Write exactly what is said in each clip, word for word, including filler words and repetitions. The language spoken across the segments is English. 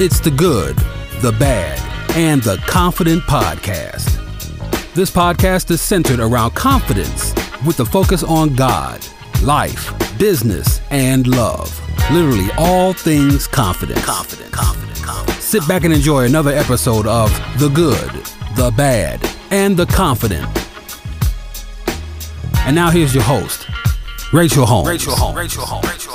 It's the Good, the Bad, and the Confident Podcast. This podcast is centered around confidence with a focus on God, life, business, and love. Literally all things confidence. Confident, confident, confident. Sit back and enjoy another episode of The Good, the Bad, and the Confident. And now here's your host, Rachel Holmes. Rachel Holmes. Rachel Holmes. Rachel Holmes.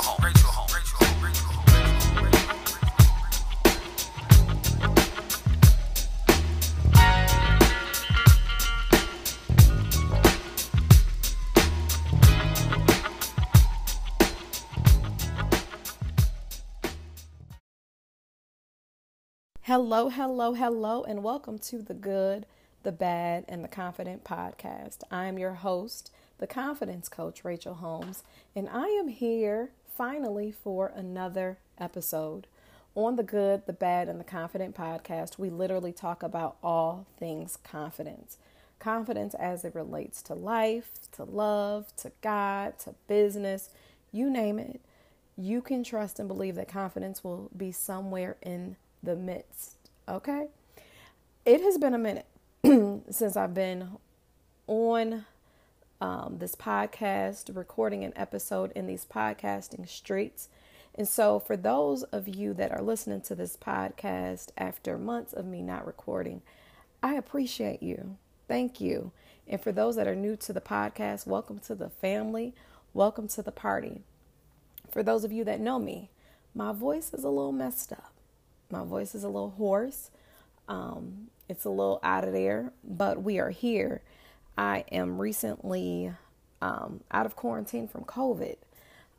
Hello, hello, hello, and welcome to the Good, the Bad, and the Confident Podcast. I am your host, the Confidence Coach, Rachel Holmes, and I am here finally for another episode. On the Good, the Bad, and the Confident Podcast, we literally talk about all things confidence. Confidence as it relates to life, to love, to God, to business, you name it. You can trust and believe that confidence will be somewhere in the midst. Okay. It has been a minute since I've been on um, this podcast, recording an episode in these podcasting streets. And so for those of you that are listening to this podcast after months of me not recording, I appreciate you. Thank you. And for those that are new to the podcast, welcome to the family. Welcome to the party. For those of you that know me, my voice is a little messed up. My voice is a little hoarse. Um, it's a little out of there, but we are here. I am recently um, out of quarantine from COVID.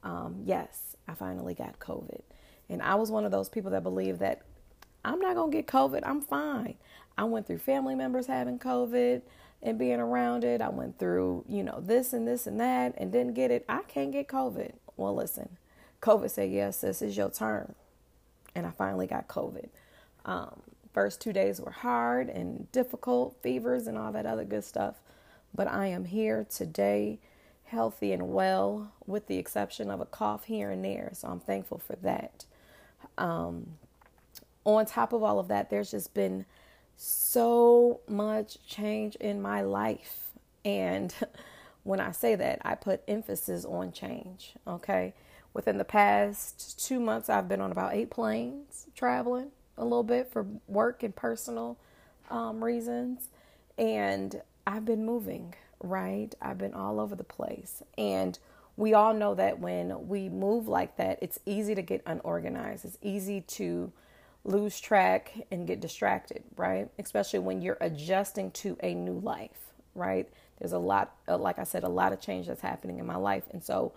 Um, yes, I finally got COVID. And I was one of those people that believed that I'm not going to get COVID. I'm fine. I went through family members having COVID and being around it. I went through, you know, this and this and that and didn't get it. I can't get COVID. Well, listen, COVID said, yes, sis, it's your turn. And I finally got COVID. Um, first two days were hard and difficult, fevers and all that other good stuff. But I am here today, healthy and well, with the exception of a cough here and there. So I'm thankful for that. Um, on top of all of that, there's just been so much change in my life. And when I say that, I put emphasis on change, okay? Within the past two months, I've been on about eight planes traveling a little bit for work and personal um, reasons. And I've been moving, right? I've been all over the place. And we all know that when we move like that, it's easy to get unorganized. It's easy to lose track and get distracted, right? Especially when you're adjusting to a new life, right? There's a lot, like I said, a lot of change that's happening in my life. And so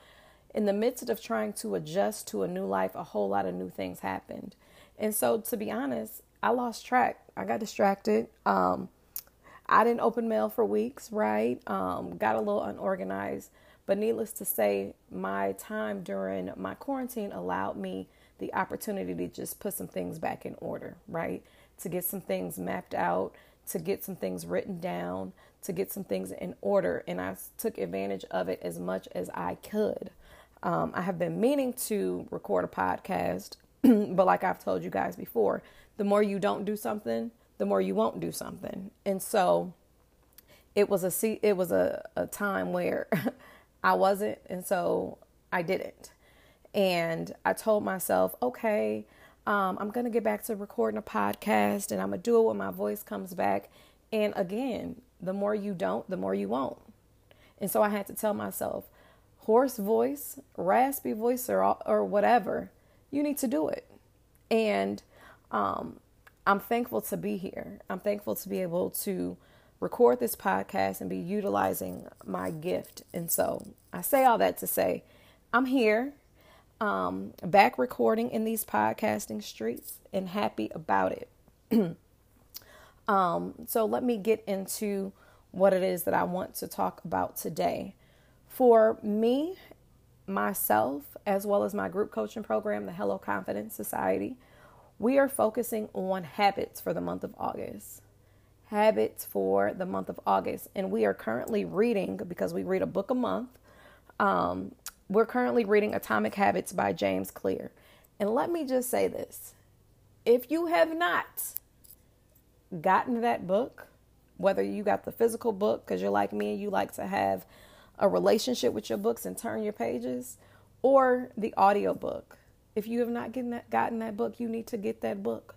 in the midst of trying to adjust to a new life, a whole lot of new things happened. And so, to be honest, I lost track. I got distracted. Um, I didn't open mail for weeks, right? Um, got a little unorganized. But needless to say, my time during my quarantine allowed me the opportunity to just put some things back in order, right? To get some things mapped out, to get some things written down, to get some things in order. And I took advantage of it as much as I could. Um, I have been meaning to record a podcast, but like I've told you guys before, the more you don't do something, the more you won't do something. And so it was a, it was a, a time where I wasn't. And so I didn't. And I told myself, okay, um, I'm going to get back to recording a podcast and I'm going to do it when my voice comes back. And again, the more you don't, the more you won't. And so I had to tell myself, hoarse voice, raspy voice, or or whatever, you need to do it. And um, I'm thankful to be here. I'm thankful to be able to record this podcast and be utilizing my gift. And so I say all that to say, I'm here, um, back recording in these podcasting streets and happy about it. um, so let me get into what it is that I want to talk about today. For me, myself, as well as my group coaching program, the Hello Confidence Society, we are focusing on habits for the month of August. Habits for the month of August. And we are currently reading, because we read a book a month, um, we're currently reading Atomic Habits by James Clear. And let me just say this. If you have not gotten that book, whether you got the physical book because you're like me and you like to have a relationship with your books and turn your pages, or the audio book, if you have not getting that, gotten that book, you need to get that book.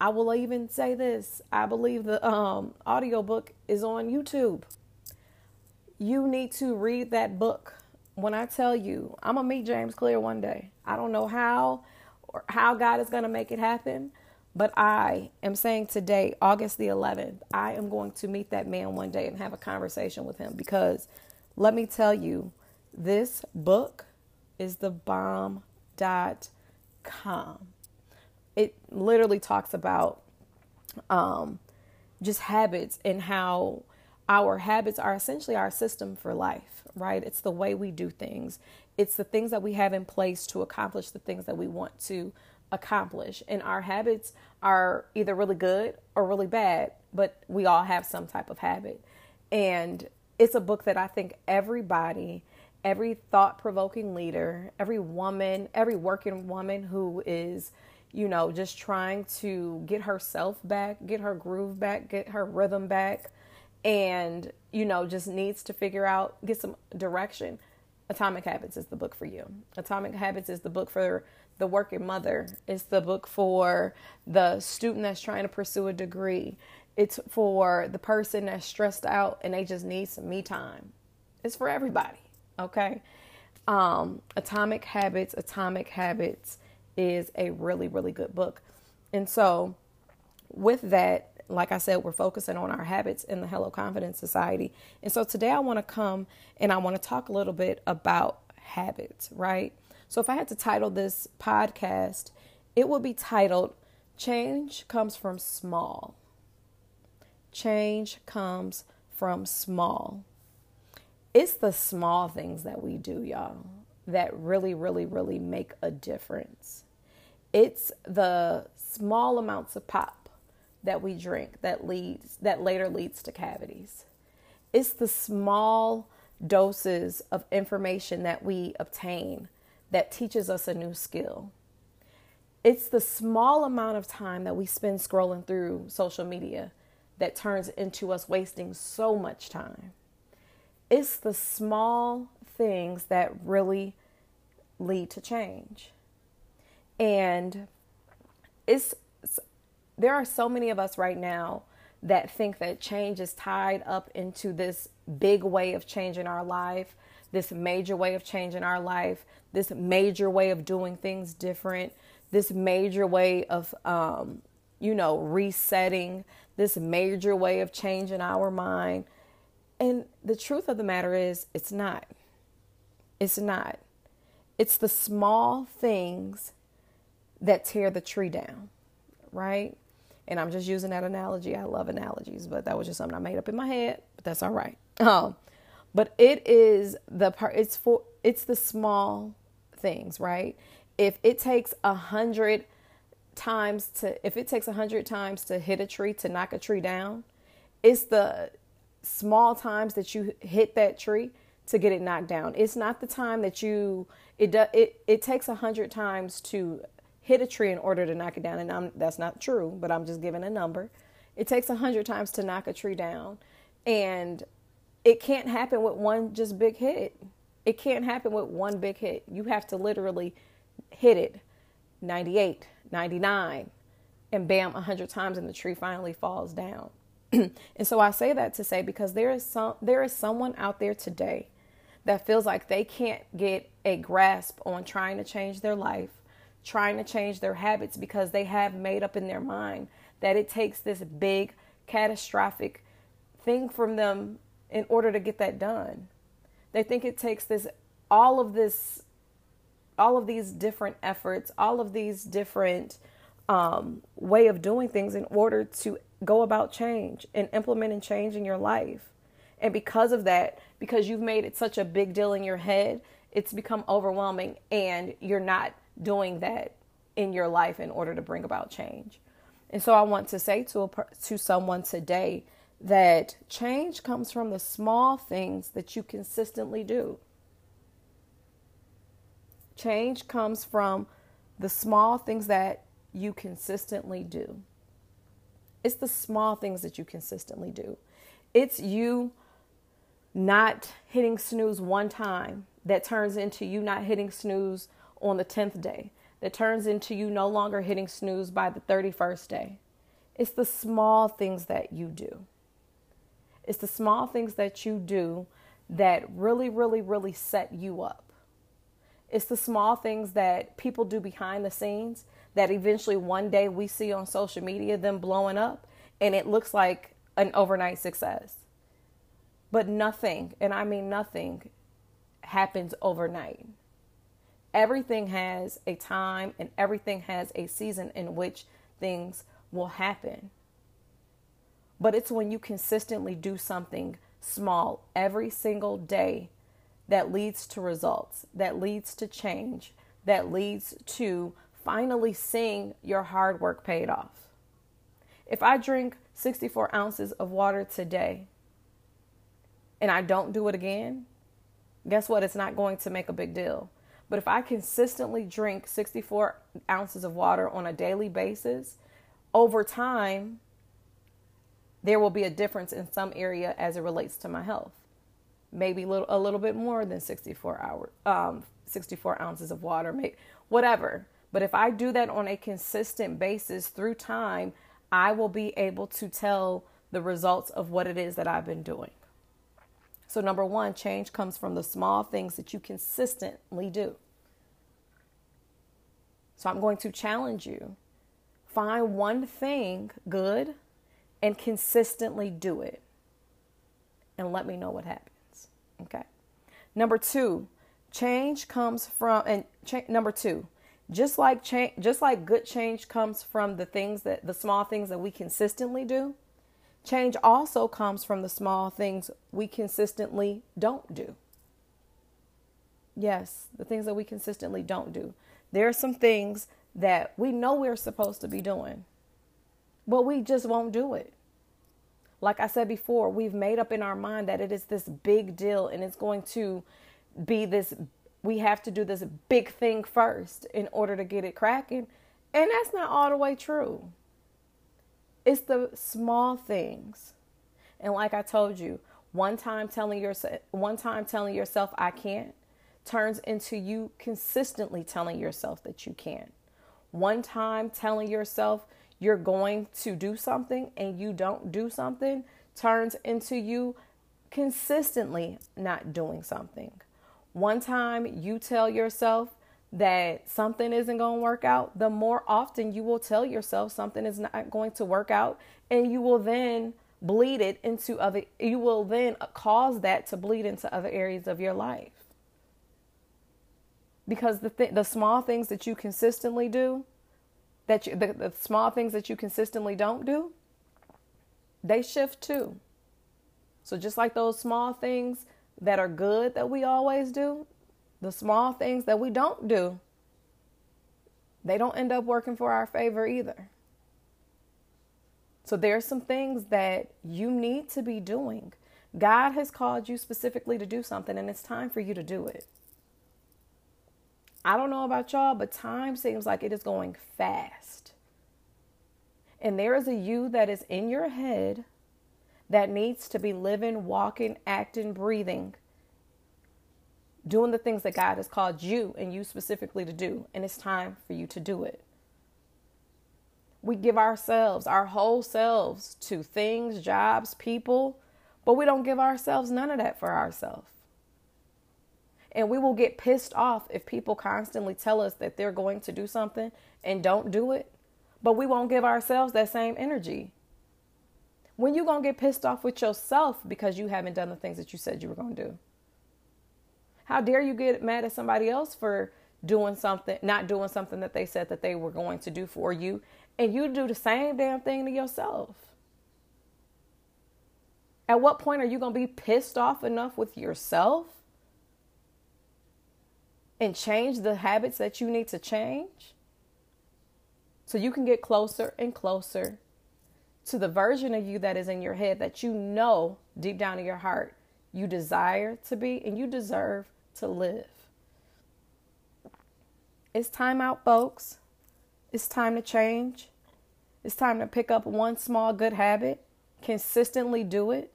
I will even say this. I believe the um, audio book is on YouTube. You need to read that book. When I tell you, I'm going to meet James Clear one day. I don't know how or how God is going to make it happen, but I am saying today, August the eleventh, I am going to meet that man one day and have a conversation with him, because let me tell you, this book is the bomb dot com. It literally talks about um, just habits and how our habits are essentially our system for life, right? It's the way we do things. It's the things that we have in place to accomplish the things that we want to accomplish. And our habits are either really good or really bad, but we all have some type of habit. And it's a book that I think everybody, every thought-provoking leader, every woman, every working woman who is, you know, just trying to get herself back, get her groove back, get her rhythm back, and, you know, just needs to figure out, get some direction. Atomic Habits is the book for you. Atomic Habits is the book for the working mother. It's the book for the student that's trying to pursue a degree. It's for the person that's stressed out and they just need some me time. It's for everybody, okay? Um, Atomic Habits, Atomic Habits is a really, really good book. And so with that, like I said, we're focusing on our habits in the Hello Confidence Society. And so today I want to come and I want to talk a little bit about habits, right? So if I had to title this podcast, it would be titled Change Comes From Small. Change comes from small. It's the small things that we do, y'all, that really, really, really make a difference. It's the small amounts of pop that we drink that leads, that later leads to cavities. It's the small doses of information that we obtain that teaches us a new skill. It's the small amount of time that we spend scrolling through social media that turns into us wasting so much time. It's the small things that really lead to change. And it's, there are so many of us right now that think that change is tied up into this big way of changing our life, this major way of changing our life, this major way of doing things different, this major way of, um, you know, resetting, this major way of changing our mind. And the truth of the matter is, it's not. It's not. It's the small things that tear the tree down, right? And I'm just using that analogy. I love analogies, but that was just something I made up in my head, but that's all right. Um, but it is the part, it's for, it's the small things, right? If it takes a hundred times to, if it takes a hundred times to hit a tree, to knock a tree down, it's the small times that you hit that tree to get it knocked down. It's not the time that you, it does, it, it takes a hundred times to hit a tree in order to knock it down. And I'm, that's not true, but I'm just giving a number. It takes a hundred times to knock a tree down, and it can't happen with one just big hit. It can't happen with one big hit. You have to literally hit it ninety-eight, ninety-nine, and bam, a hundred times, and the tree finally falls down. And so I say that to say, because there is some, there is someone out there today that feels like they can't get a grasp on trying to change their life, trying to change their habits, because they have made up in their mind that it takes this big catastrophic thing from them in order to get that done. They think it takes this, all of this, all of these different efforts, all of these different um, way of doing things in order to go about change and implementing change in your life. And because of that, because you've made it such a big deal in your head, it's become overwhelming, and you're not doing that in your life in order to bring about change. And so I want to say to a, to someone today that change comes from the small things that you consistently do. Change comes from the small things that you consistently do. It's the small things that you consistently do. It's you not hitting snooze one time that turns into you not hitting snooze on the tenth day, that turns into you no longer hitting snooze by the thirty-first day. It's the small things that you do. It's the small things that you do that really, really, really set you up. It's the small things that people do behind the scenes that eventually one day we see on social media them blowing up and it looks like an overnight success. But nothing, and I mean nothing, happens overnight. Everything has a time and everything has a season in which things will happen. But it's when you consistently do something small every single day that leads to results, that leads to change, that leads to finally seeing your hard work paid off. If I drink sixty-four ounces of water today and I don't do it again, guess what? It's not going to make a big deal. But if I consistently drink sixty-four ounces of water on a daily basis, over time, there will be a difference in some area as it relates to my health. Maybe a little, a little bit more than sixty-four hour, um, sixty-four ounces of water, maybe, whatever. But if I do that on a consistent basis through time, I will be able to tell the results of what it is that I've been doing. So number one, change comes from the small things that you consistently do. So I'm going to challenge you. Find one thing good and consistently do it. And let me know what happens. Okay. Number two, change comes from, and cha- number two, just like change, just like good change comes from the things that, the small things that we consistently do, change also comes from the small things we consistently don't do. Yes, the things that we consistently don't do. There are some things that we know we're supposed to be doing, but we just won't do it. Like I said before, we've made up in our mind that it is this big deal and it's going to be this, we have to do this big thing first in order to get it cracking. And that's not all the way true. It's the small things. And like I told you, one time telling yourself, one time telling yourself I can't turns into you consistently telling yourself that you can. One time telling yourself you're going to do something and you don't do something turns into you consistently not doing something. One time you tell yourself that something isn't going to work out, the more often you will tell yourself something is not going to work out, and you will then bleed it into other, you will then cause that to bleed into other areas of your life. Because the th- the small things that you consistently do, that you, the, the small things that you consistently don't do, they shift too. So just like those small things that are good that we always do, the small things that we don't do, they don't end up working for our favor either. So there are some things that you need to be doing. God has called you specifically to do something, and it's time for you to do it. I don't know about y'all, but time seems like it is going fast. And there is a you that is in your head that needs to be living, walking, acting, breathing, doing the things that God has called you and you specifically to do. And it's time for you to do it. We give ourselves, our whole selves, to things, jobs, people, but we don't give ourselves none of that for ourselves. And we will get pissed off if people constantly tell us that they're going to do something and don't do it, but we won't give ourselves that same energy. When you gonna get pissed off with yourself because you haven't done the things that you said you were gonna do? How dare you get mad at somebody else for doing something, not doing something that they said that they were going to do for you, and you do the same damn thing to yourself? At what point are you going to be pissed off enough with yourself and change the habits that you need to change so you can get closer and closer to the version of you that is in your head that you know deep down in your heart you desire to be and you deserve to live? It's time out, folks. It's time to change. It's time to pick up one small good habit, consistently do it,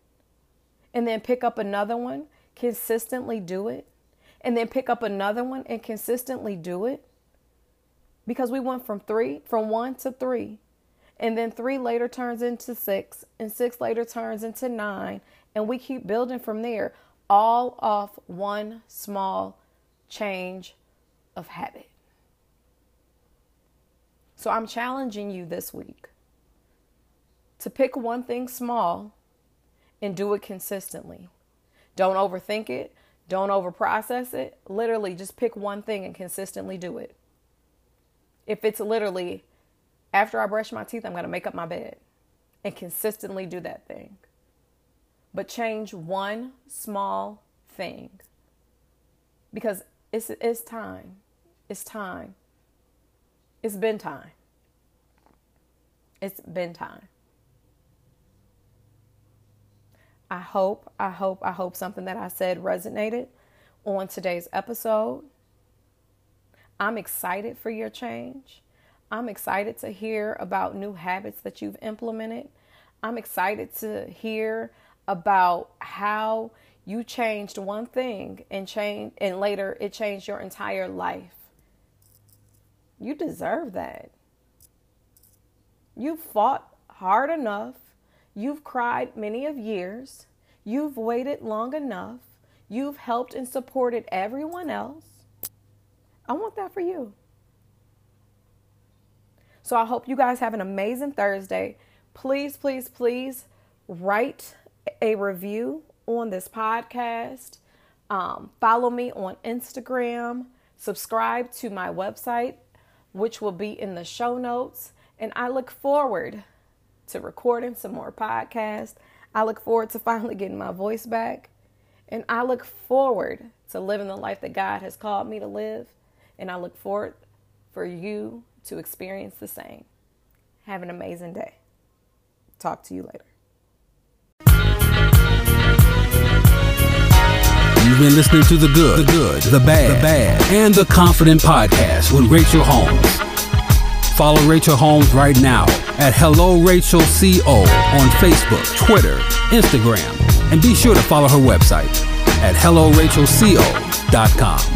and then pick up another one, consistently do it, and then pick up another one and consistently do it. Because we went from three, from one to three, and then three later turns into six, and six later turns into nine, and we keep building from there, all off one small change of habit. So I'm challenging you this week to pick one thing small and do it consistently. Don't overthink it. Don't overprocess it. Literally, just pick one thing and consistently do it. If it's literally, after I brush my teeth, I'm going to make up my bed, and consistently do that thing. But change one small thing, because it's it's time. It's time. It's been time. It's been time. I hope, I hope, I hope something that I said resonated on today's episode. I'm excited for your change. I'm excited to hear about new habits that you've implemented. I'm excited to hear about how you changed one thing and changed, and later it changed your entire life. You deserve that. You've fought hard enough. You've cried many of years. You've waited long enough. You've helped and supported everyone else. I want that for you. So I hope you guys have an amazing Thursday. Please, please, please write a review on this podcast. Um, follow me on Instagram. Subscribe to my website, which will be in the show notes. And I look forward to recording some more podcasts. I look forward to finally getting my voice back. And I look forward to living the life that God has called me to live. And I look forward for you to experience the same. Have an amazing day. Talk to you later. You've been listening to The Good, The Good, The Bad, The Bad, and The Confident Podcast with Rachel Holmes. Follow Rachel Holmes right now at Hello Rachel Co on Facebook, Twitter, Instagram, and be sure to follow her website at Hello Rachel Co dot com.